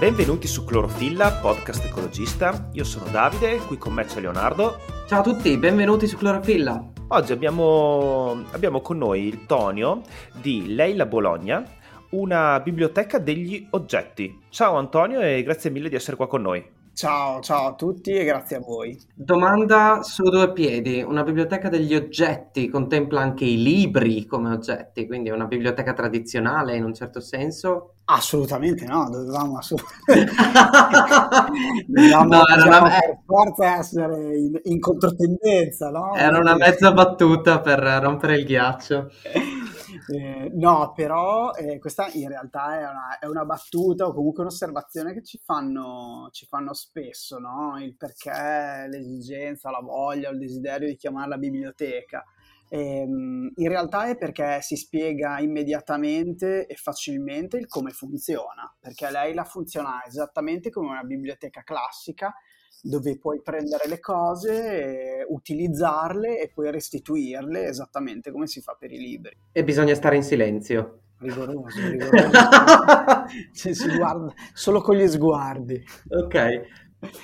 Benvenuti su Clorofilla, podcast ecologista. Io sono Davide, qui con me c'è Leonardo. Ciao a tutti, benvenuti su Clorofilla. Oggi abbiamo con noi il Tonio di Leila Bologna, una biblioteca degli oggetti. Ciao Antonio e grazie mille di essere qua con noi. Ciao a tutti e grazie a voi. Domanda su due piedi, una biblioteca degli oggetti contempla anche i libri come oggetti, quindi è una biblioteca tradizionale in un certo senso? Assolutamente no, dovevamo assolutamente per forza essere in controtendenza, no? Era una mezza battuta per rompere il ghiaccio. No, però questa in realtà è una battuta o comunque un'osservazione che ci fanno spesso, no? Il perché, l'esigenza, la voglia o il desiderio di chiamarla biblioteca. In realtà è perché si spiega immediatamente e facilmente il come funziona, perché Leila funziona esattamente come una biblioteca classica dove puoi prendere le cose, utilizzarle e poi restituirle esattamente come si fa per i libri. E bisogna stare in silenzio. Rigoroso. Si guarda solo con gli sguardi. Ok.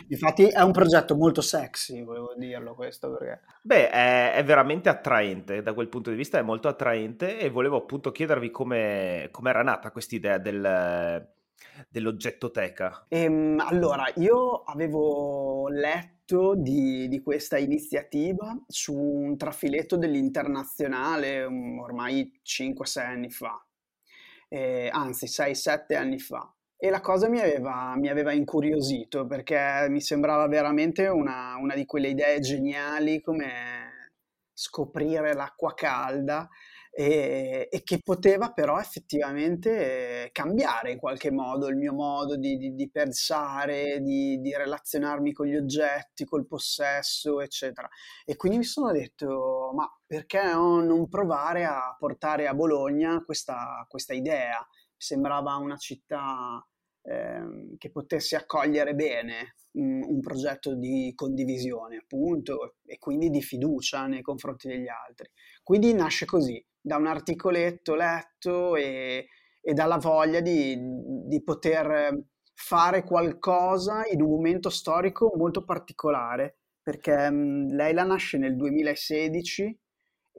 Infatti è un progetto molto sexy, volevo dirlo questo perché... Beh, è veramente attraente, da quel punto di vista è molto attraente e volevo appunto chiedervi come era nata quest'idea dell'oggettoteca. Allora, io avevo letto di questa iniziativa su un trafiletto dell'Internazionale ormai 5-6 anni fa, anzi 6-7 anni fa. E la cosa mi aveva incuriosito perché mi sembrava veramente una di quelle idee geniali come scoprire l'acqua calda e che poteva però effettivamente cambiare in qualche modo il mio modo di pensare, di relazionarmi con gli oggetti, col possesso, eccetera. E quindi mi sono detto, ma perché non provare a portare a Bologna questa idea? Sembrava una città che potesse accogliere bene un progetto di condivisione, appunto, e quindi di fiducia nei confronti degli altri. Quindi nasce così, da un articoletto letto e dalla voglia di poter fare qualcosa in un momento storico molto particolare, perché Leila nasce nel 2016,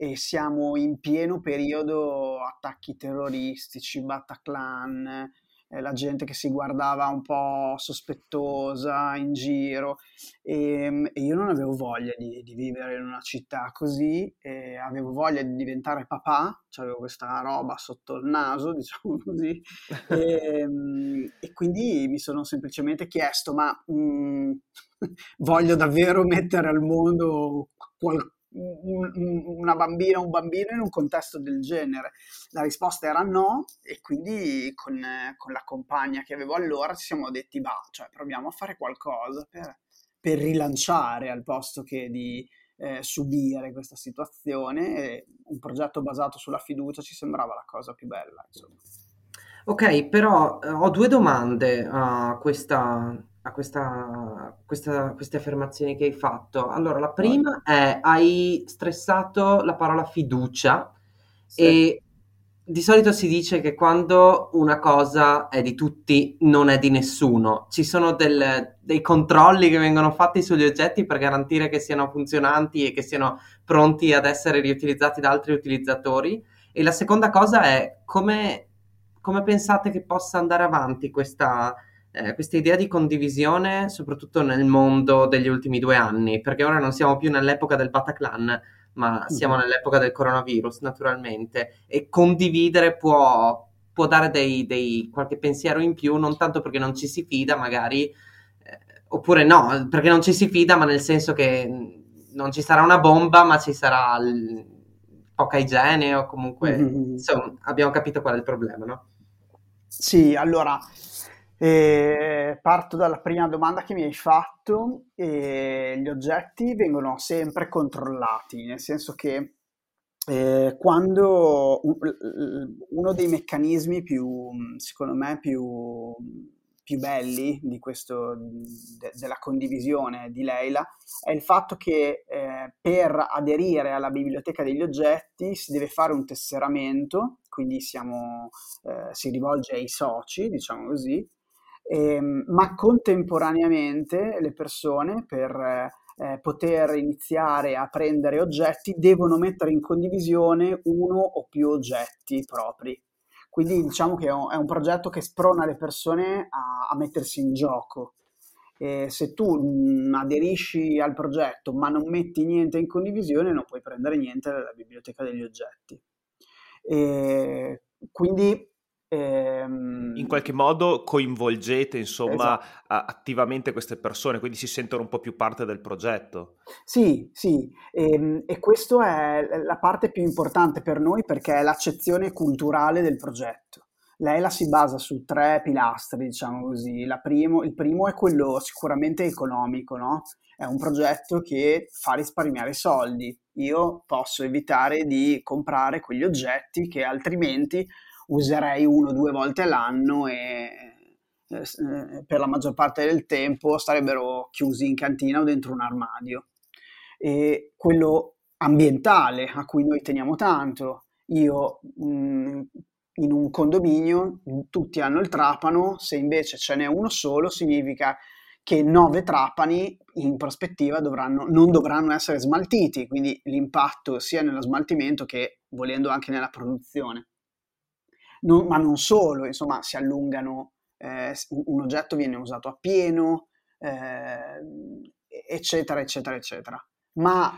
e siamo in pieno periodo attacchi terroristici, Bataclan, la gente che si guardava un po' sospettosa in giro e io non avevo voglia di vivere in una città così, avevo voglia di diventare papà, cioè avevo questa roba sotto il naso, diciamo così, e quindi mi sono semplicemente chiesto ma voglio davvero mettere al mondo qualcosa, una bambina o un bambino in un contesto del genere? La risposta era no e quindi con la compagna che avevo allora ci siamo detti proviamo a fare qualcosa per rilanciare al posto che di subire questa situazione, e un progetto basato sulla fiducia ci sembrava la cosa più bella, insomma. Ok, però ho due domande a queste affermazioni che hai fatto. Allora, la prima è: hai stressato la parola fiducia, sì. E di solito si dice che quando una cosa è di tutti non è di nessuno, ci sono dei controlli che vengono fatti sugli oggetti per garantire che siano funzionanti e che siano pronti ad essere riutilizzati da altri utilizzatori. E la seconda cosa è come pensate che possa andare avanti questa idea di condivisione, soprattutto nel mondo degli ultimi 2 anni, perché ora non siamo più nell'epoca del Bataclan, ma siamo nell'epoca del coronavirus, naturalmente, e condividere può dare qualche pensiero in più, non tanto perché non ci si fida magari, oppure no, perché non ci si fida, ma nel senso che non ci sarà una bomba, ma ci sarà poca igiene o comunque, insomma, abbiamo capito qual è il problema, no? Sì, allora... parto dalla prima domanda che mi hai fatto. Gli oggetti vengono sempre controllati, nel senso che quando uno dei meccanismi più, secondo me, più belli di questo, della condivisione di Leila, è il fatto che per aderire alla biblioteca degli oggetti si deve fare un tesseramento, quindi si rivolge ai soci, diciamo così. ma contemporaneamente le persone, per poter iniziare a prendere oggetti, devono mettere in condivisione uno o più oggetti propri. Quindi diciamo che è un progetto che sprona le persone a mettersi in gioco. E se tu aderisci al progetto ma non metti niente in condivisione, non puoi prendere niente dalla biblioteca degli oggetti. E quindi in qualche modo coinvolgete, insomma, esatto, attivamente queste persone, quindi si sentono un po' più parte del progetto. Sì, sì, e questa è la parte più importante per noi, perché è l'accezione culturale del progetto. Leila si basa su tre pilastri, diciamo così. Il primo è quello sicuramente economico, no? È un progetto che fa risparmiare soldi. Io posso evitare di comprare quegli oggetti che altrimenti userei 1 o 2 volte l'anno e per la maggior parte del tempo starebbero chiusi in cantina o dentro un armadio. E quello ambientale, a cui noi teniamo tanto. Io in un condominio tutti hanno il trapano, se invece ce n'è uno solo significa che 9 trapani in prospettiva non dovranno essere smaltiti, quindi l'impatto sia nello smaltimento che, volendo, anche nella produzione. Ma non solo, insomma, si allungano, un oggetto viene usato a pieno, eccetera, eccetera, eccetera. Ma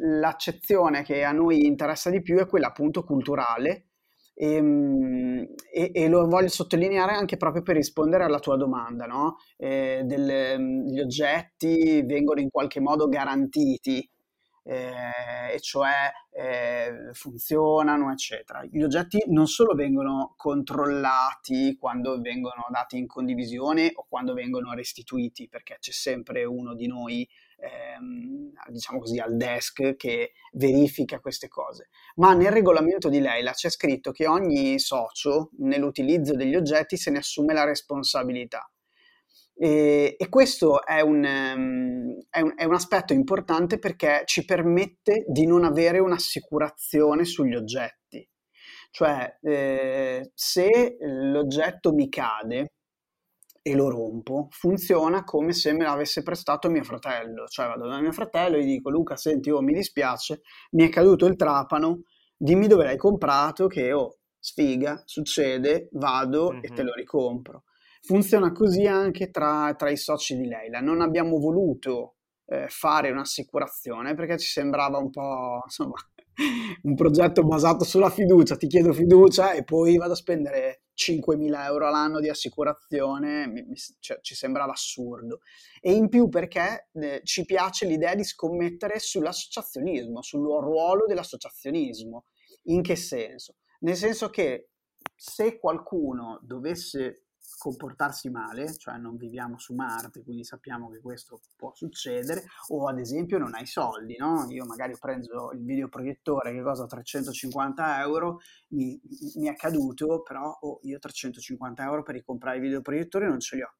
l'accezione che a noi interessa di più è quella appunto culturale, e lo voglio sottolineare anche proprio per rispondere alla tua domanda, no? Gli oggetti vengono in qualche modo garantiti, e cioè funzionano, eccetera. Gli oggetti non solo vengono controllati quando vengono dati in condivisione o quando vengono restituiti, perché c'è sempre uno di noi, diciamo così, al desk che verifica queste cose, ma nel regolamento di Leila c'è scritto che ogni socio nell'utilizzo degli oggetti se ne assume la responsabilità. E questo è un aspetto importante, perché ci permette di non avere un'assicurazione sugli oggetti, cioè se l'oggetto mi cade e lo rompo, funziona come se me l'avesse prestato mio fratello, cioè vado da mio fratello e gli dico: Luca, senti, mi dispiace, mi è caduto il trapano, dimmi dove l'hai comprato, che sfiga, succede, vado e te lo ricompro. Funziona così anche tra i soci di Leila. Non abbiamo voluto fare un'assicurazione, perché ci sembrava un po', insomma, un progetto basato sulla fiducia. Ti chiedo fiducia e poi vado a spendere 5.000 euro all'anno di assicurazione, cioè, ci sembrava assurdo. E in più perché ci piace l'idea di scommettere sull'associazionismo, sul ruolo dell'associazionismo. In che senso? Nel senso che se qualcuno dovesse comportarsi male, cioè non viviamo su Marte, quindi sappiamo che questo può succedere, o ad esempio non hai soldi, no? Io magari prendo il videoproiettore che costa 350 euro, mi è caduto, però io 350 euro per ricomprare il videoproiettore non ce li ho.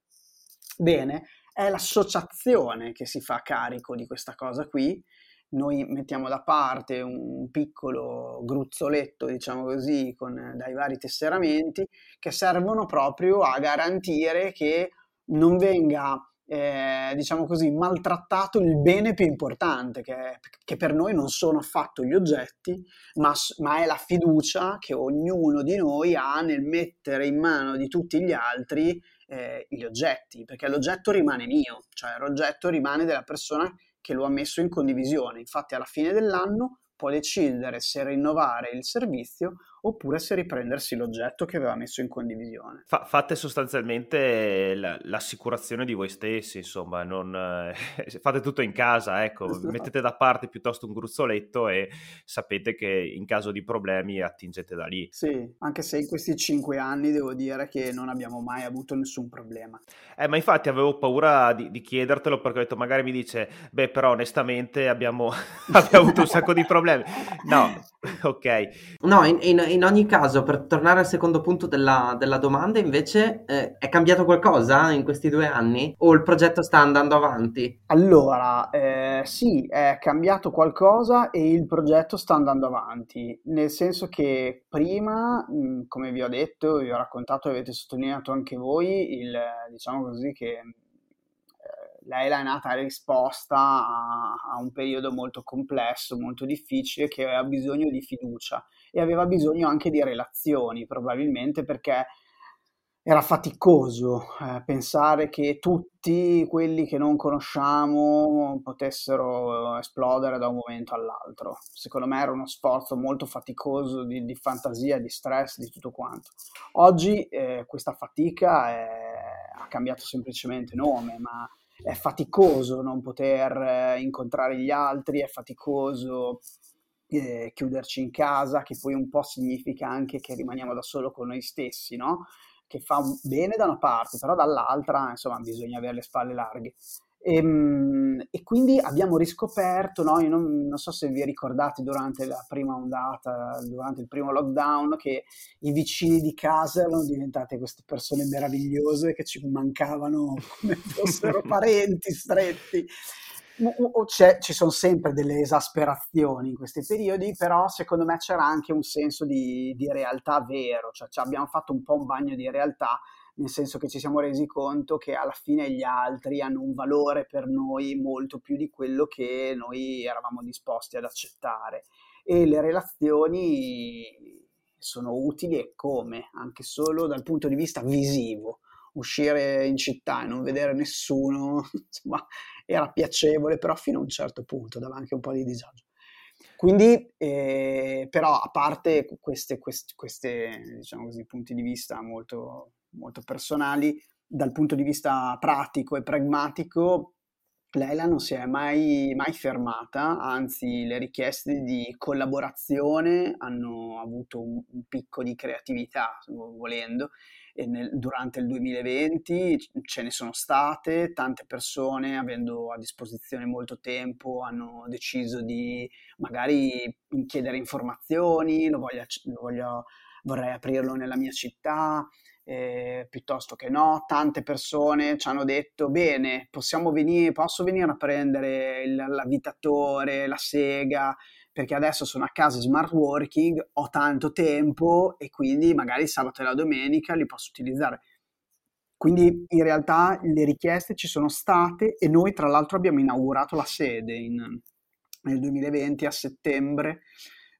Bene, è l'associazione che si fa carico di questa cosa qui. Noi mettiamo da parte un piccolo gruzzoletto, diciamo così, dai vari tesseramenti che servono proprio a garantire che non venga, diciamo così, maltrattato il bene più importante, che per noi non sono affatto gli oggetti, ma è la fiducia che ognuno di noi ha nel mettere in mano di tutti gli altri gli oggetti, perché l'oggetto rimane mio, cioè l'oggetto rimane della persona che lo ha messo in condivisione. Infatti alla fine dell'anno può decidere se rinnovare il servizio oppure se riprendersi l'oggetto che aveva messo in condivisione. Fate sostanzialmente l'assicurazione di voi stessi, insomma, fate tutto in casa, ecco, esatto. Mettete da parte piuttosto un gruzzoletto e sapete che in caso di problemi attingete da lì. Sì, anche se in questi 5 anni devo dire che non abbiamo mai avuto nessun problema. Ma infatti avevo paura di chiedertelo, perché ho detto magari mi dice, però onestamente abbiamo avuto un sacco di problemi. No, Ok. No, in ogni caso, per tornare al secondo punto della domanda, invece, è cambiato qualcosa in questi 2 anni? O il progetto sta andando avanti? Allora, sì, è cambiato qualcosa e il progetto sta andando avanti. Nel senso che prima, come vi ho detto, vi ho raccontato e avete sottolineato anche voi, diciamo così che... Leila è nata risposta a un periodo molto complesso, molto difficile, che aveva bisogno di fiducia e aveva bisogno anche di relazioni, probabilmente perché era faticoso pensare che tutti quelli che non conosciamo potessero esplodere da un momento all'altro. Secondo me era uno sforzo molto faticoso di fantasia, di stress, di tutto quanto. Oggi questa fatica ha cambiato semplicemente nome, ma è faticoso non poter incontrare gli altri, è faticoso chiuderci in casa, che poi un po' significa anche che rimaniamo da solo con noi stessi, no? Che fa bene da una parte, però dall'altra, insomma, bisogna avere le spalle larghe. E quindi abbiamo riscoperto, no? Io non so se vi ricordate durante la prima ondata, durante il primo lockdown, che i vicini di casa erano diventate queste persone meravigliose che ci mancavano come fossero parenti stretti. Ci sono sempre delle esasperazioni in questi periodi, però secondo me c'era anche un senso di realtà vero, cioè abbiamo fatto un po' un bagno di realtà, nel senso che ci siamo resi conto che alla fine gli altri hanno un valore per noi molto più di quello che noi eravamo disposti ad accettare, e le relazioni sono utili e come, anche solo dal punto di vista visivo. Uscire in città e non vedere nessuno, insomma, era piacevole, però fino a un certo punto dava anche un po' di disagio. Quindi, però, a parte queste diciamo così, punti di vista molto... molto personali, dal punto di vista pratico e pragmatico Leila non si è mai fermata, anzi le richieste di collaborazione hanno avuto un picco di creatività, volendo, e durante il 2020 ce ne sono state, tante persone avendo a disposizione molto tempo hanno deciso di magari chiedere informazioni, vorrei aprirlo nella mia città, piuttosto che no, tante persone ci hanno detto bene, posso venire a prendere l'avvitatore, la sega, perché adesso sono a casa smart working, ho tanto tempo e quindi magari sabato e la domenica li posso utilizzare. Quindi in realtà le richieste ci sono state e noi tra l'altro abbiamo inaugurato la sede nel 2020 a settembre,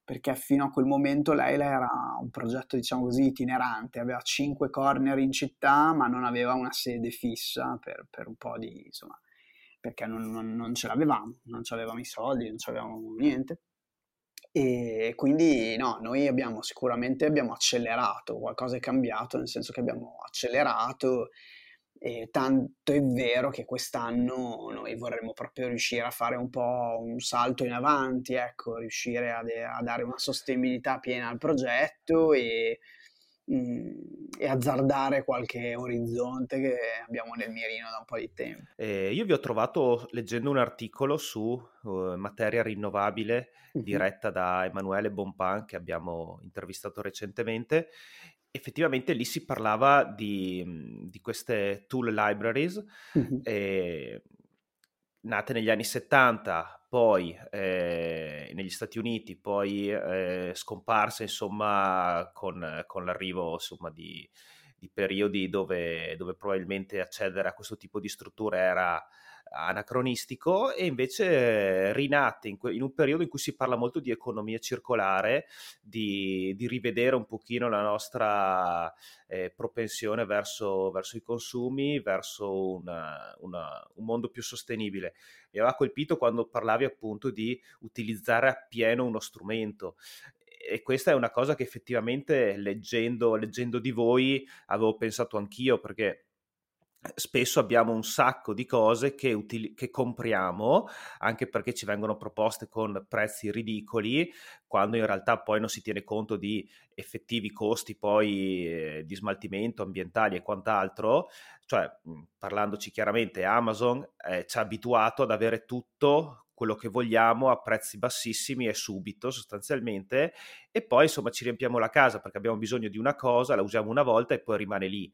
perché fino a quel momento Leila era un progetto, diciamo così, itinerante, aveva 5 corner in città, ma non aveva una sede fissa per un po' di, insomma, perché non ce l'avevamo, non ci avevamo i soldi, non ci avevamo niente. E quindi no, noi abbiamo accelerato, qualcosa è cambiato, nel senso che abbiamo accelerato, e tanto è vero che quest'anno noi vorremmo proprio riuscire a fare un po' un salto in avanti, ecco, riuscire a dare una sostenibilità piena al progetto e azzardare qualche orizzonte che abbiamo nel mirino da un po' di tempo. Io vi ho trovato leggendo un articolo su Materia Rinnovabile, diretta da Emanuele Bompan, che abbiamo intervistato recentemente. Effettivamente lì si parlava di queste Tool Libraries, nate negli anni 70, poi negli Stati Uniti, poi scomparse, insomma, con l'arrivo, insomma, di periodi dove probabilmente accedere a questo tipo di strutture era anacronistico, e invece rinate in un periodo in cui si parla molto di economia circolare, di rivedere un pochino la nostra propensione verso i consumi, verso un mondo più sostenibile. Mi aveva colpito quando parlavi appunto di utilizzare appieno uno strumento, e questa è una cosa che effettivamente leggendo di voi avevo pensato anch'io, perché spesso abbiamo un sacco di cose che compriamo, anche perché ci vengono proposte con prezzi ridicoli, quando in realtà poi non si tiene conto di effettivi costi poi di smaltimento, ambientali e quant'altro. Cioè, parlandoci chiaramente, Amazon ci ha abituato ad avere tutto quello che vogliamo a prezzi bassissimi e subito sostanzialmente, e poi insomma ci riempiamo la casa perché abbiamo bisogno di una cosa, la usiamo una volta e poi rimane lì.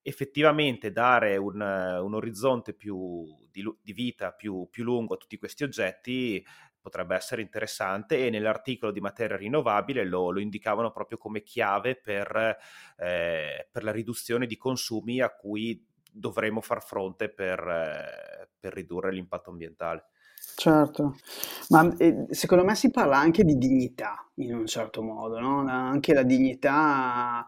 Effettivamente dare un orizzonte di vita più lungo a tutti questi oggetti potrebbe essere interessante, e nell'articolo di Materia Rinnovabile lo indicavano proprio come chiave per la riduzione di consumi a cui dovremo far fronte per ridurre l'impatto ambientale. Certo, ma secondo me si parla anche di dignità in un certo modo, no? Anche la dignità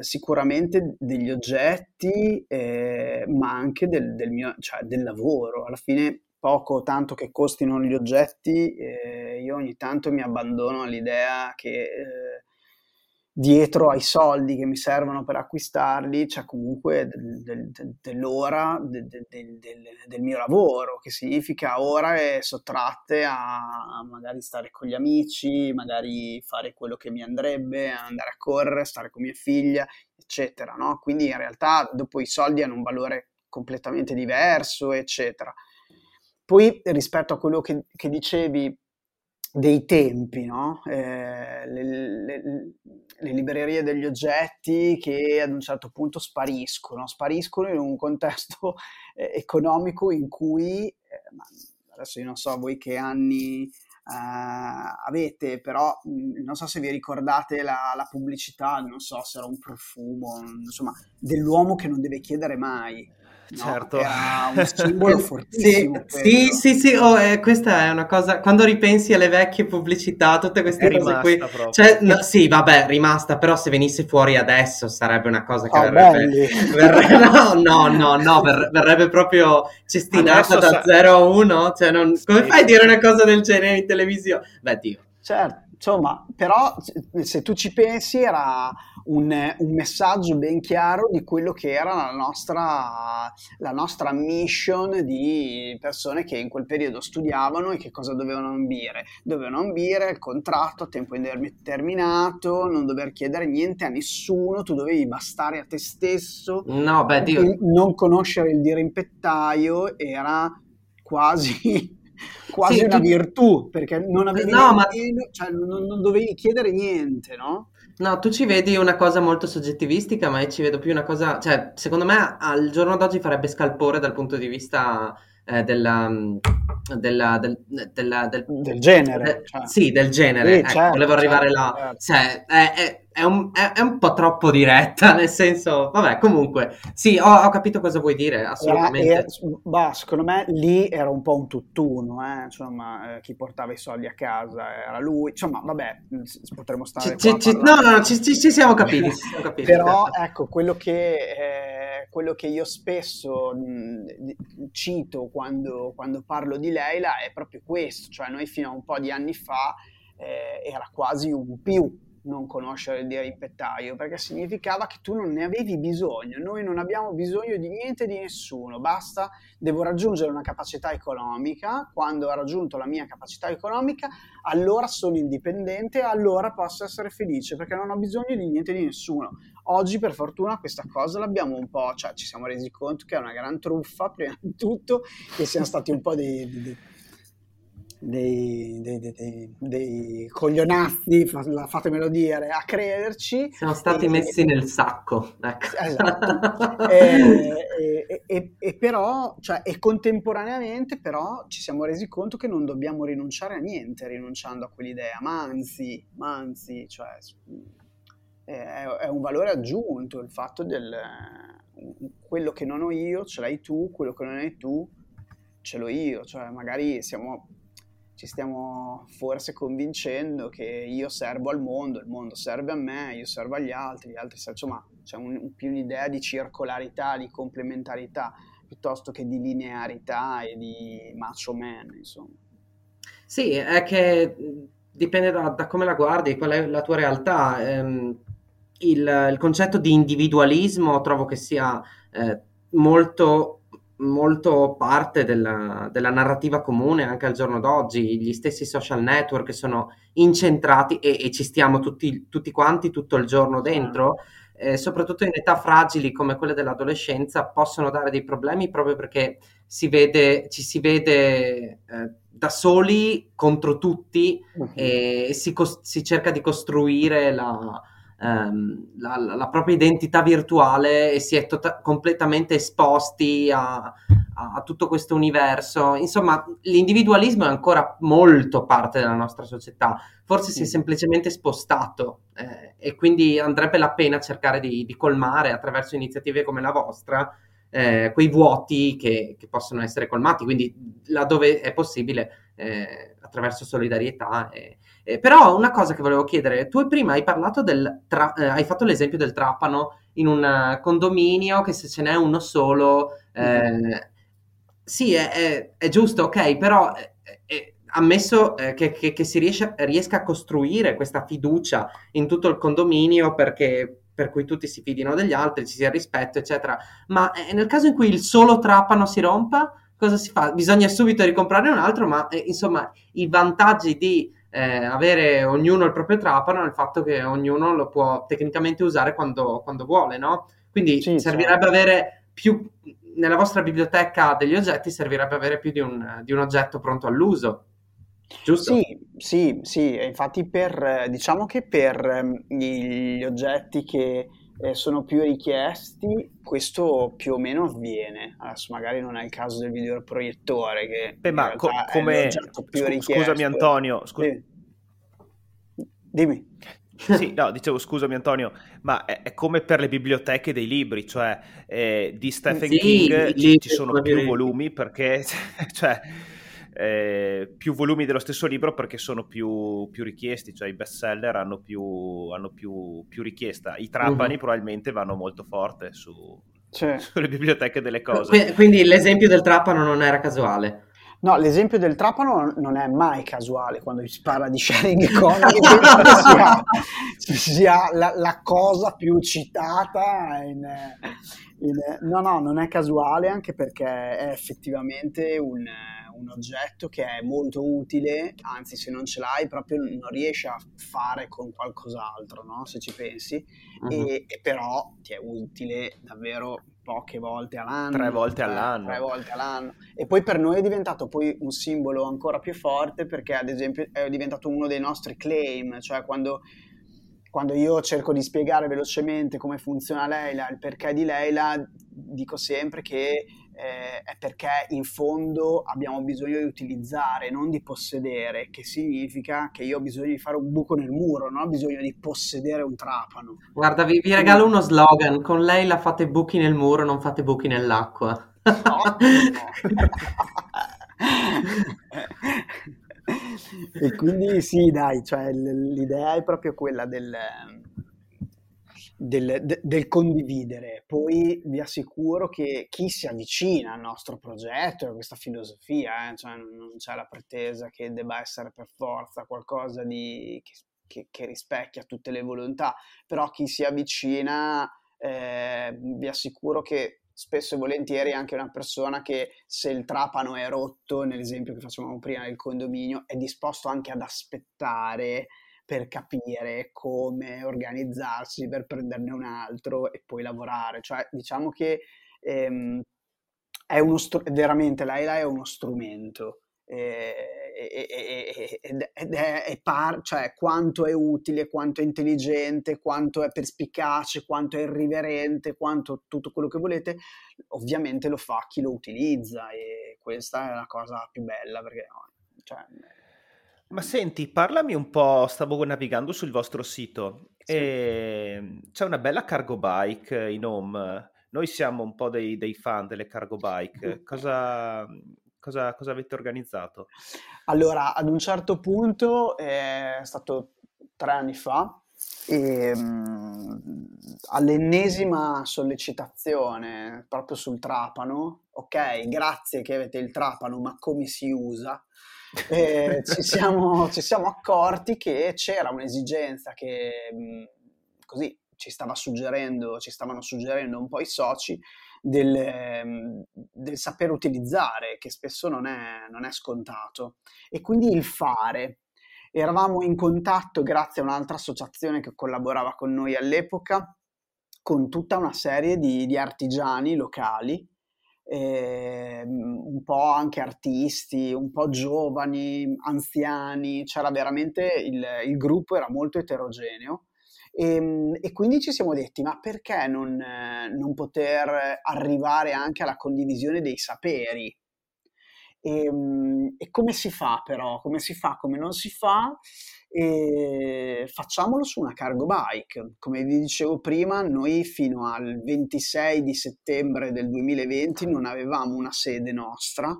sicuramente degli oggetti, ma anche del lavoro. Alla fine poco o tanto che costino gli oggetti, io ogni tanto mi abbandono all'idea che dietro ai soldi che mi servono per acquistarli c'è comunque dell'ora del mio lavoro, che significa ore sottratte a magari stare con gli amici, magari fare quello che mi andrebbe, andare a correre, stare con mia figlia, eccetera, no? Quindi in realtà dopo i soldi hanno un valore completamente diverso, eccetera. Poi rispetto a quello che dicevi dei tempi, no? Le librerie degli oggetti che ad un certo punto spariscono in un contesto economico in cui, adesso io non so voi che anni avete, però non so se vi ricordate la pubblicità, non so se era un profumo, insomma, dell'uomo che non deve chiedere mai. No, certo, era un simbolo fortissimo. Sì. Questa è una cosa, quando ripensi alle vecchie pubblicità, tutte queste cose qui, cioè, no, sì, vabbè, rimasta, però se venisse fuori adesso sarebbe una cosa che verrebbe proprio cestinata adesso da 0 a 1, cioè non, come fai a dire una cosa del genere in televisione? Beh, Dio. Certo, insomma, però se tu ci pensi era un messaggio ben chiaro di quello che era la nostra mission di persone che in quel periodo studiavano e che cosa dovevano ambire. Dovevano ambire il contratto a tempo indeterminato, non dover chiedere niente a nessuno, tu dovevi bastare a te stesso. No, beh, Dio. Non conoscere il dirimpettaio era quasi sì, una virtù, perché non avevi non dovevi chiedere niente, no? No, tu ci vedi una cosa molto soggettivistica, ma io ci vedo più una cosa, cioè, secondo me al giorno d'oggi farebbe scalpore dal punto di vista del genere. Sì, del genere. Volevo arrivare là. Cioè, è un po' troppo diretta, nel senso, vabbè, comunque, sì, ho capito cosa vuoi dire, assolutamente. Secondo me lì era un po' un tutt'uno, insomma, chi portava i soldi a casa era lui, insomma, vabbè, potremmo stare ci siamo capiti. Però, ecco, quello che io spesso cito quando parlo di Leila è proprio questo, cioè noi fino a un po' di anni fa era quasi un più non conoscere il dirimpettaio, perché significava che tu non ne avevi bisogno. Noi non abbiamo bisogno di niente e di nessuno, basta, devo raggiungere una capacità economica, quando ho raggiunto la mia capacità economica allora sono indipendente, allora posso essere felice perché non ho bisogno di niente e di nessuno. Oggi per fortuna questa cosa l'abbiamo un po', cioè ci siamo resi conto che è una gran truffa, prima di tutto che siamo stati un po' dei coglionazzi, fatemelo dire, a crederci. Siamo stati messi nel sacco, ecco. Esatto. Però, cioè, e contemporaneamente però ci siamo resi conto che non dobbiamo rinunciare a niente rinunciando a quell'idea, ma anzi, cioè, è un valore aggiunto il fatto del quello che non ho io ce l'hai tu, quello che non hai tu ce l'ho io, cioè magari ci stiamo forse convincendo che io servo al mondo, il mondo serve a me, io servo agli altri, gli altri servono, ma c'è più un'idea di circolarità, di complementarità, piuttosto che di linearità e di macho man, insomma. Sì, è che dipende da come la guardi, qual è la tua realtà. Il concetto di individualismo trovo che sia molto parte della narrativa comune anche al giorno d'oggi. Gli stessi social network sono incentrati e ci stiamo tutti quanti tutto il giorno dentro, soprattutto in età fragili come quelle dell'adolescenza possono dare dei problemi proprio perché ci si vede da soli contro tutti, e si cerca di costruire la propria identità virtuale, e si è completamente esposti a tutto questo universo. Insomma, l'individualismo è ancora molto parte della nostra società, forse si è semplicemente spostato, e quindi andrebbe la pena cercare di colmare attraverso iniziative come la vostra quei vuoti che possono essere colmati, quindi laddove è possibile attraverso solidarietà. Però una cosa che volevo chiedere: tu prima hai parlato hai fatto l'esempio del trapano in un condominio che se ce n'è uno solo sì, è giusto, ok, però ammesso che si riesca a costruire questa fiducia in tutto il condominio, per cui tutti si fidino degli altri, ci sia rispetto, eccetera. Ma nel caso in cui il solo trapano si rompa, cosa si fa? Bisogna subito ricomprare un altro, ma insomma, i vantaggi di avere ognuno il proprio trapano è il fatto che ognuno lo può tecnicamente usare quando vuole, no? Quindi sì, servirebbe avere più... Nella vostra biblioteca degli oggetti servirebbe avere più di un oggetto pronto all'uso, giusto? Sì, infatti per gli oggetti che sono più richiesti questo più o meno avviene. Adesso magari non è il caso del videoproiettore che ma come più richiesto. Scusami Antonio, dimmi. Sì, no, dicevo, scusami Antonio, ma è come per le biblioteche dei libri, cioè di Stephen King ci sono più volumi perché, cioè, più volumi dello stesso libro perché sono più richiesti, cioè i bestseller hanno più richiesta. I trapani probabilmente vanno molto forte sulle biblioteche delle cose. Quindi l'esempio del trapano non era casuale. No, l'esempio del trapano non è mai casuale quando si parla di sharing economy, sia la cosa più citata. No, non è casuale, anche perché è effettivamente un oggetto che è molto utile, anzi se non ce l'hai proprio non riesci a fare con qualcos'altro, no? Se ci pensi, e però ti è utile davvero poche volte all'anno, tre volte all'anno, e poi per noi è diventato poi un simbolo ancora più forte, perché ad esempio è diventato uno dei nostri claim, cioè quando io cerco di spiegare velocemente come funziona Leila, il perché di Leila, dico sempre che è perché in fondo abbiamo bisogno di utilizzare, non di possedere, che significa che io ho bisogno di fare un buco nel muro, non ho bisogno di possedere un trapano. Guarda, vi regalo uno slogan: con Leila fate buchi nel muro, non fate buchi nell'acqua. No. E quindi sì, dai, cioè, l'idea è proprio quella del condividere. Poi vi assicuro che chi si avvicina al nostro progetto, a questa filosofia, cioè non c'è la pretesa che debba essere per forza qualcosa che rispecchia tutte le volontà, però chi si avvicina, vi assicuro che spesso e volentieri anche una persona che, se il trapano è rotto, nell'esempio che facevamo prima del condominio, è disposto anche ad aspettare per capire come organizzarsi per prenderne un altro e poi lavorare. Cioè diciamo che veramente Leila è uno strumento, cioè quanto è utile, quanto è intelligente, quanto è perspicace, quanto è irriverente, quanto tutto quello che volete, ovviamente lo fa chi lo utilizza, e questa è la cosa più bella, perché cioè... Ma senti, parlami un po', stavo navigando sul vostro sito, sì. E c'è una bella cargo bike in home. Noi siamo un po' dei fan delle cargo bike. Cosa avete organizzato? Allora, ad un certo punto, è stato 3 anni fa, e all'ennesima sollecitazione proprio sul trapano, ok, grazie che avete il trapano, ma come si usa? Ci siamo accorti che c'era un'esigenza che così ci stavano suggerendo un po' i soci del saper utilizzare, che spesso non è scontato, e quindi il fare. Eravamo in contatto, grazie a un'altra associazione che collaborava con noi all'epoca, con tutta una serie di artigiani locali un po' anche artisti, un po' giovani, anziani, c'era veramente il gruppo era molto eterogeneo e quindi ci siamo detti ma perché non poter arrivare anche alla condivisione dei saperi? E come si fa però? Come si fa? Come non si fa? E facciamolo su una cargo bike. Come vi dicevo prima, noi fino al 26 di settembre del 2020 non avevamo una sede nostra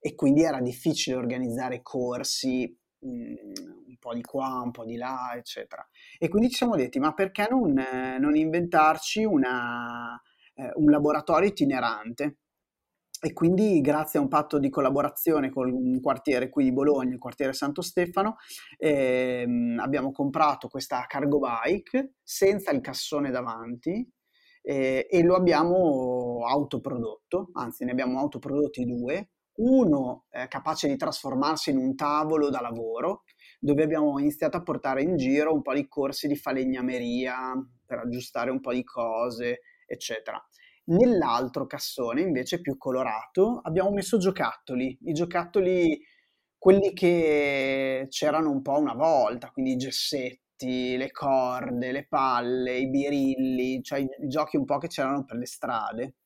e quindi era difficile organizzare corsi un po' di qua, un po' di là, eccetera. E quindi ci siamo detti ma perché non inventarci un laboratorio itinerante? E quindi grazie a un patto di collaborazione con un quartiere qui di Bologna, il quartiere Santo Stefano, abbiamo comprato questa cargo bike senza il cassone davanti e lo abbiamo autoprodotto, anzi ne abbiamo autoprodotti due, uno capace di trasformarsi in un tavolo da lavoro dove abbiamo iniziato a portare in giro un po' di corsi di falegnameria per aggiustare un po' di cose, eccetera. Nell'altro cassone, invece più colorato, abbiamo messo giocattoli, i giocattoli quelli che c'erano un po' una volta, quindi i gessetti, le corde, le palle, i birilli, cioè i giochi un po' che c'erano per le strade.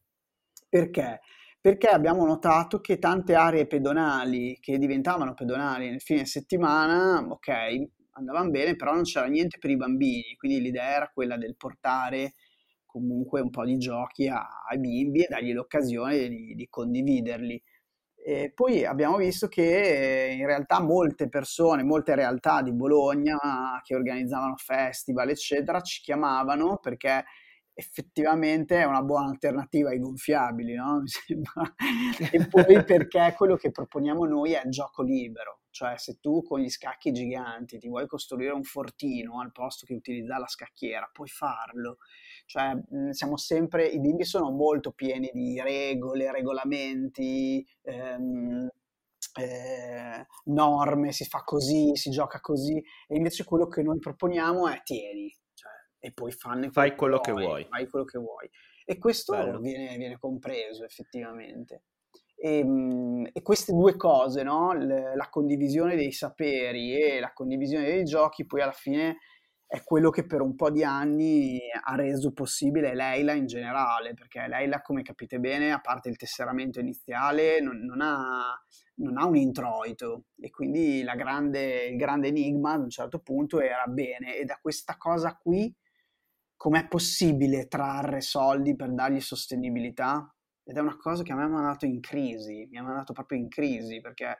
Perché? Perché abbiamo notato che tante aree pedonali che diventavano pedonali nel fine settimana, ok, andavano bene, però non c'era niente per i bambini, quindi l'idea era quella del portare comunque un po' di giochi ai bimbi e dargli l'occasione di condividerli. E poi abbiamo visto che in realtà molte persone, molte realtà di Bologna che organizzavano festival, eccetera, ci chiamavano perché effettivamente è una buona alternativa ai gonfiabili, no? Mi sembra. E poi perché quello che proponiamo noi è il gioco libero, cioè se tu con gli scacchi giganti ti vuoi costruire un fortino al posto che utilizzare la scacchiera, puoi farlo. Cioè siamo sempre, i bimbi sono molto pieni di regole, regolamenti, norme, si fa così, si gioca così, e invece quello che noi proponiamo è tieni, cioè, e poi fai quello che vuoi. Fai quello che vuoi. E questo viene compreso effettivamente. E queste due cose, no? La condivisione dei saperi e la condivisione dei giochi, poi alla fine è quello che per un po' di anni ha reso possibile Leila in generale, perché Leila, come capite bene, a parte il tesseramento iniziale, non ha un introito, e quindi il grande enigma ad un certo punto era bene, e da questa cosa qui com'è possibile trarre soldi per dargli sostenibilità? Ed è una cosa che a me mi ha mandato in crisi, perché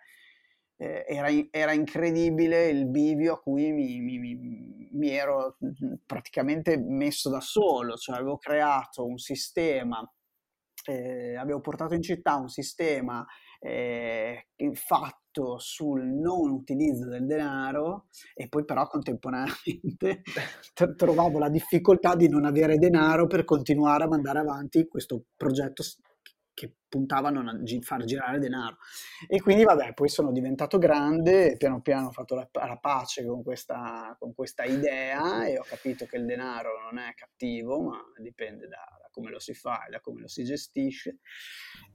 era incredibile il bivio a cui mi ero praticamente messo da solo, cioè avevo creato un sistema, avevo portato in città un sistema fatto sul non utilizzo del denaro, e poi però contemporaneamente trovavo la difficoltà di non avere denaro per continuare a mandare avanti questo progetto che puntavano a far girare denaro. E quindi vabbè, poi sono diventato grande e piano piano ho fatto la pace con questa idea, e ho capito che il denaro non è cattivo, ma dipende da come lo si fa e da come lo si gestisce.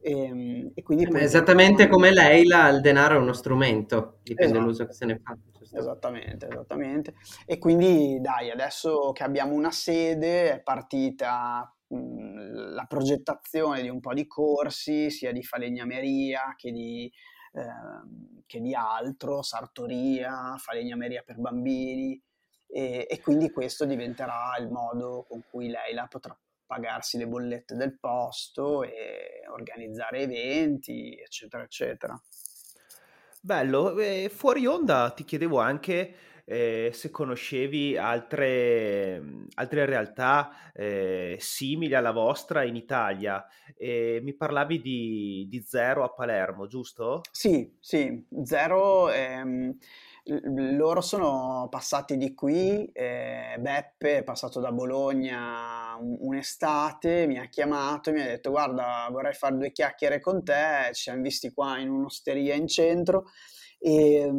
E quindi esattamente come Leila, il denaro è uno strumento, dipende dall'uso che se ne fa. Esattamente. E quindi dai, adesso che abbiamo una sede è partita la progettazione di un po' di corsi, sia di falegnameria che di altro, sartoria, falegnameria per bambini, e quindi questo diventerà il modo con cui Leila potrà pagarsi le bollette del posto e organizzare eventi, eccetera, eccetera. Bello. Fuori onda ti chiedevo anche se conoscevi altre realtà simili alla vostra in Italia. Mi parlavi di Zero a Palermo, giusto? Sì, Zero, loro sono passati di qui, Beppe è passato da Bologna un'estate, mi ha chiamato e mi ha detto guarda, vorrei fare due chiacchiere con te, ci siamo visti qua in un'osteria in centro. E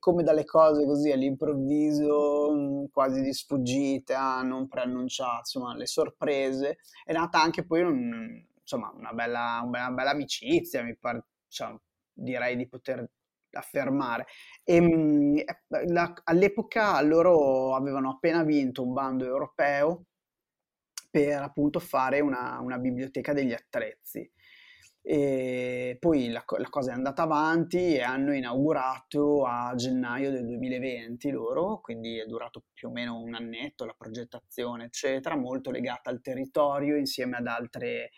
come dalle cose così all'improvviso, quasi di sfuggita, non preannunciata, insomma le sorprese, è nata anche poi insomma una bella amicizia, mi pare, diciamo, direi di poter affermare. E all'epoca loro avevano appena vinto un bando europeo per appunto fare una biblioteca degli attrezzi. E poi la cosa è andata avanti e hanno inaugurato a gennaio del 2020 loro, quindi è durato più o meno un annetto la progettazione eccetera, molto legata al territorio insieme ad altre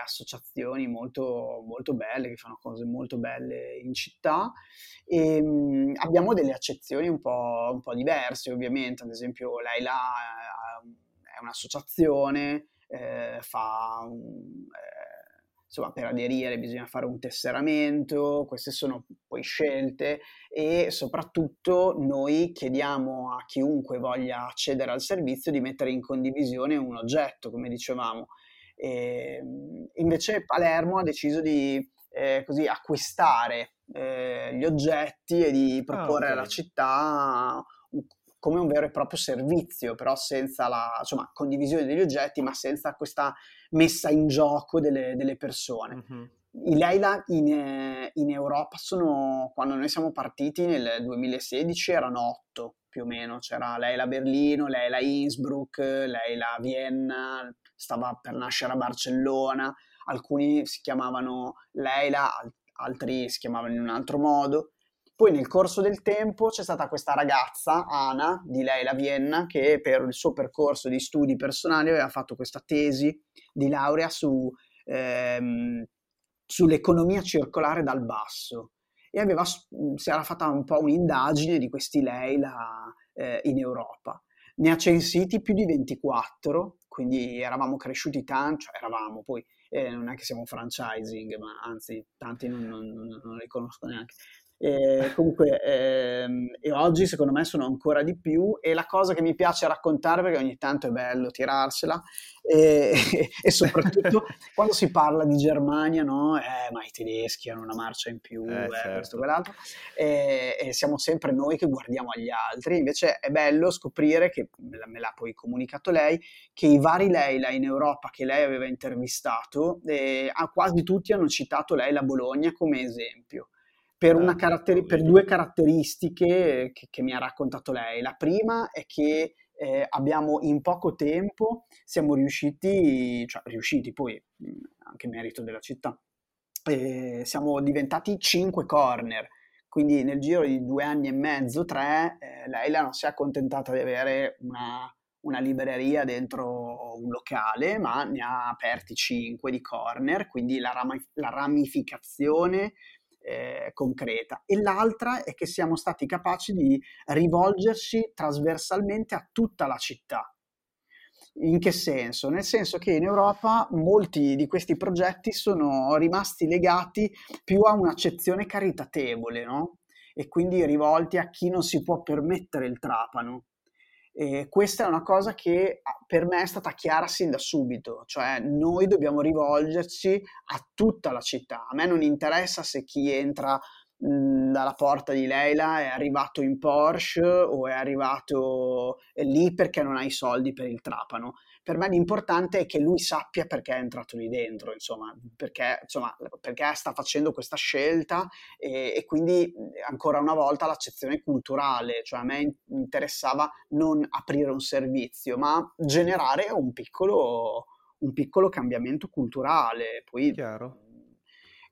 associazioni molto, molto belle che fanno cose molto belle in città. E abbiamo delle accezioni un po' diverse ovviamente, ad esempio Leila è un'associazione, insomma, per aderire bisogna fare un tesseramento, queste sono poi scelte, e soprattutto noi chiediamo a chiunque voglia accedere al servizio di mettere in condivisione un oggetto, come dicevamo. E invece Palermo ha deciso di così acquistare gli oggetti e di proporre alla città come un vero e proprio servizio, però senza insomma, condivisione degli oggetti, ma senza questa messa in gioco delle persone. Mm-hmm. I Leila in Europa quando noi siamo partiti nel 2016 erano 8 più o meno, c'era Leila Berlino, Leila Innsbruck, Leila Vienna, stava per nascere a Barcellona, alcuni si chiamavano Leila, altri si chiamavano in un altro modo. Poi nel corso del tempo c'è stata questa ragazza, Ana, di Leila Vienna, che per il suo percorso di studi personali aveva fatto questa tesi di laurea sull'economia circolare dal basso, e si era fatta un po' un'indagine di questi Leila in Europa. Ne ha censiti più di 24, quindi eravamo cresciuti tanto, cioè eravamo poi, non è che siamo franchising, ma anzi tanti non li conosco neanche. E oggi secondo me sono ancora di più, e la cosa che mi piace raccontare, perché ogni tanto è bello tirarsela, e soprattutto quando si parla di Germania, no? Ma i tedeschi hanno una marcia in più, certo. Questo, quell'altro, e siamo sempre noi che guardiamo agli altri. Invece è bello scoprire, che me l'ha poi comunicato lei, che i vari Leila in Europa che lei aveva intervistato, quasi tutti hanno citato Leila Bologna come esempio per due caratteristiche che mi ha raccontato lei. La prima è che abbiamo in poco tempo, siamo riusciti poi, anche merito della città, siamo diventati 5 corner, quindi nel giro di 2 anni e mezzo, 3, Leila non si è accontentata di avere una libreria dentro un locale, ma ne ha aperti 5 di corner, quindi la ramificazione concreta. E l'altra è che siamo stati capaci di rivolgersi trasversalmente a tutta la città. In che senso? Nel senso che in Europa molti di questi progetti sono rimasti legati più a un'accezione caritatevole, no? E quindi rivolti a chi non si può permettere il trapano. E questa è una cosa che per me è stata chiara sin da subito, cioè noi dobbiamo rivolgerci a tutta la città. A me non interessa se chi entra dalla porta di Leila è arrivato in Porsche o è arrivato lì perché non ha i soldi per il trapano. Per me l'importante è che lui sappia perché è entrato lì dentro, perché sta facendo questa scelta, e quindi ancora una volta l'accezione culturale, cioè a me interessava non aprire un servizio, ma generare un piccolo cambiamento culturale. Poi, chiaro.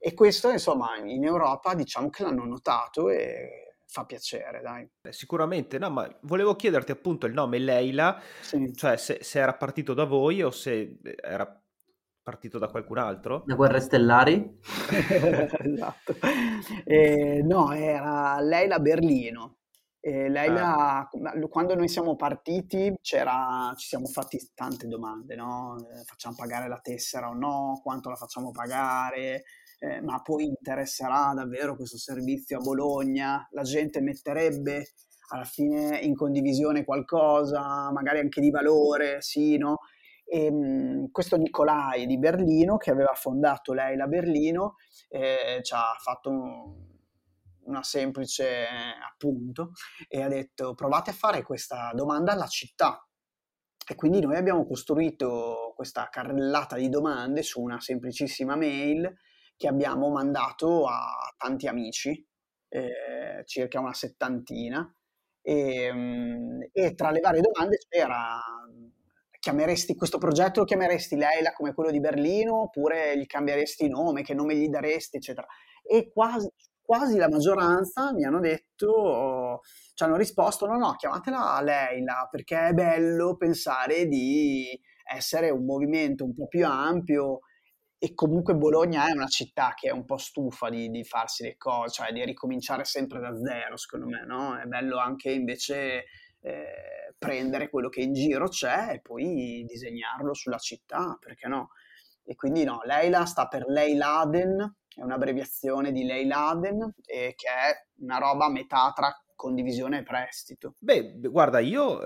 E questo insomma in Europa diciamo che l'hanno notato e fa piacere, dai. Sicuramente, no, ma volevo chiederti appunto il nome Leila, sì. Cioè se era partito da voi o se era partito da qualcun altro? Da Guerre Stellari? Esatto. No, era Leila Berlino. Leila, quando noi siamo partiti ci siamo fatti tante domande, no? Facciamo pagare la tessera o no? Quanto la facciamo pagare? Ma poi interesserà davvero questo servizio a Bologna? La gente metterebbe alla fine in condivisione qualcosa, magari anche di valore, sì, no? E questo Nicolai di Berlino, che aveva fondato Leila Berlino, ci ha fatto una semplice appunto e ha detto: provate a fare questa domanda alla città. E quindi noi abbiamo costruito questa carrellata di domande su una semplicissima mail che abbiamo mandato a tanti amici, circa una settantina, e tra le varie domande c'era: chiameresti questo progetto, lo chiameresti Leila come quello di Berlino, oppure gli cambieresti nome, che nome gli daresti, eccetera. E quasi la maggioranza mi hanno detto, ci hanno risposto: no, chiamatela Leila, perché è bello pensare di essere un movimento un po' più ampio, e comunque Bologna è una città che è un po' stufa di farsi le cose, cioè di ricominciare sempre da zero, secondo me, no? È bello anche invece prendere quello che in giro c'è e poi disegnarlo sulla città, perché no? E quindi no, Leila sta per Leiladen, è un'abbreviazione di Leiladen, che è una roba a metà tra condivisione e prestito. Beh, guarda, io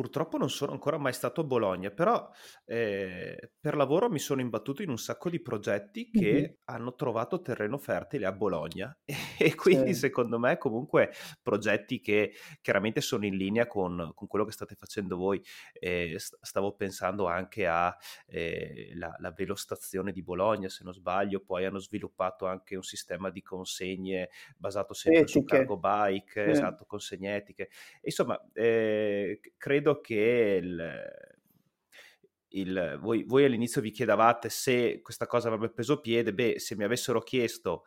purtroppo non sono ancora mai stato a Bologna, però per lavoro mi sono imbattuto in un sacco di progetti che hanno trovato terreno fertile a Bologna, e quindi secondo me comunque progetti che chiaramente sono in linea con quello che state facendo voi. Stavo pensando anche a la velostazione di Bologna, se non sbaglio, poi hanno sviluppato anche un sistema di consegne basato sempre su cargo bike, esatto, consegne etiche. Insomma, credo che voi all'inizio vi chiedevate se questa cosa avrebbe preso piede. Beh, se mi avessero chiesto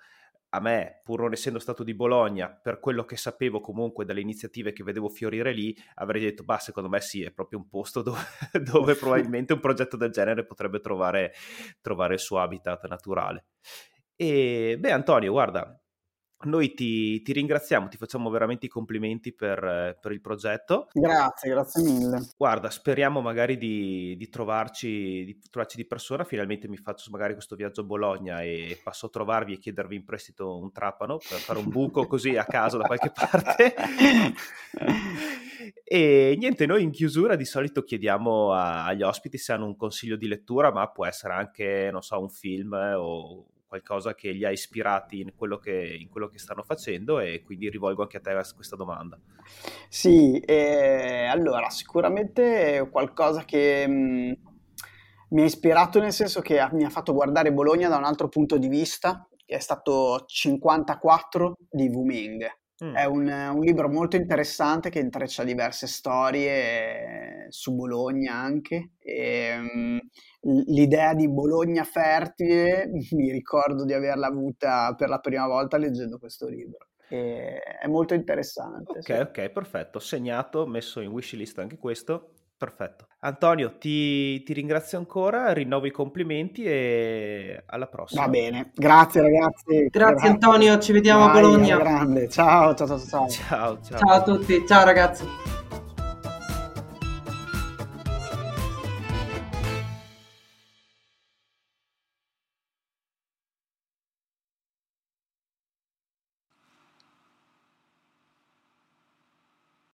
a me, pur non essendo stato di Bologna, per quello che sapevo comunque dalle iniziative che vedevo fiorire lì, avrei detto, bah, secondo me sì, è proprio un posto dove probabilmente un progetto del genere potrebbe trovare il suo habitat naturale. E beh, Antonio, guarda, noi ti ringraziamo, ti facciamo veramente i complimenti per il progetto. Grazie mille. Guarda, speriamo magari di trovarci di persona. Finalmente mi faccio magari questo viaggio a Bologna e passo a trovarvi e chiedervi in prestito un trapano per fare un buco così a caso da qualche parte. E niente, noi in chiusura di solito chiediamo agli ospiti se hanno un consiglio di lettura, ma può essere anche, non so, un film o qualcosa che li ha ispirati in quello che stanno facendo, e quindi rivolgo anche a te questa domanda. Sì, allora sicuramente qualcosa che mi ha ispirato, nel senso che mi ha fatto guardare Bologna da un altro punto di vista, è stato 54 di Wu Ming. È un libro molto interessante che intreccia diverse storie su Bologna anche, e l'idea di Bologna fertile mi ricordo di averla avuta per la prima volta leggendo questo libro, e è molto interessante. Ok, perfetto, segnato, messo in wishlist anche questo, perfetto. Antonio, ti ringrazio ancora, rinnovo i complimenti e alla prossima. Va bene, grazie ragazzi. Grazie Antonio, ci vediamo a Bologna. Grande. Ciao. Ciao a tutti, ciao ragazzi.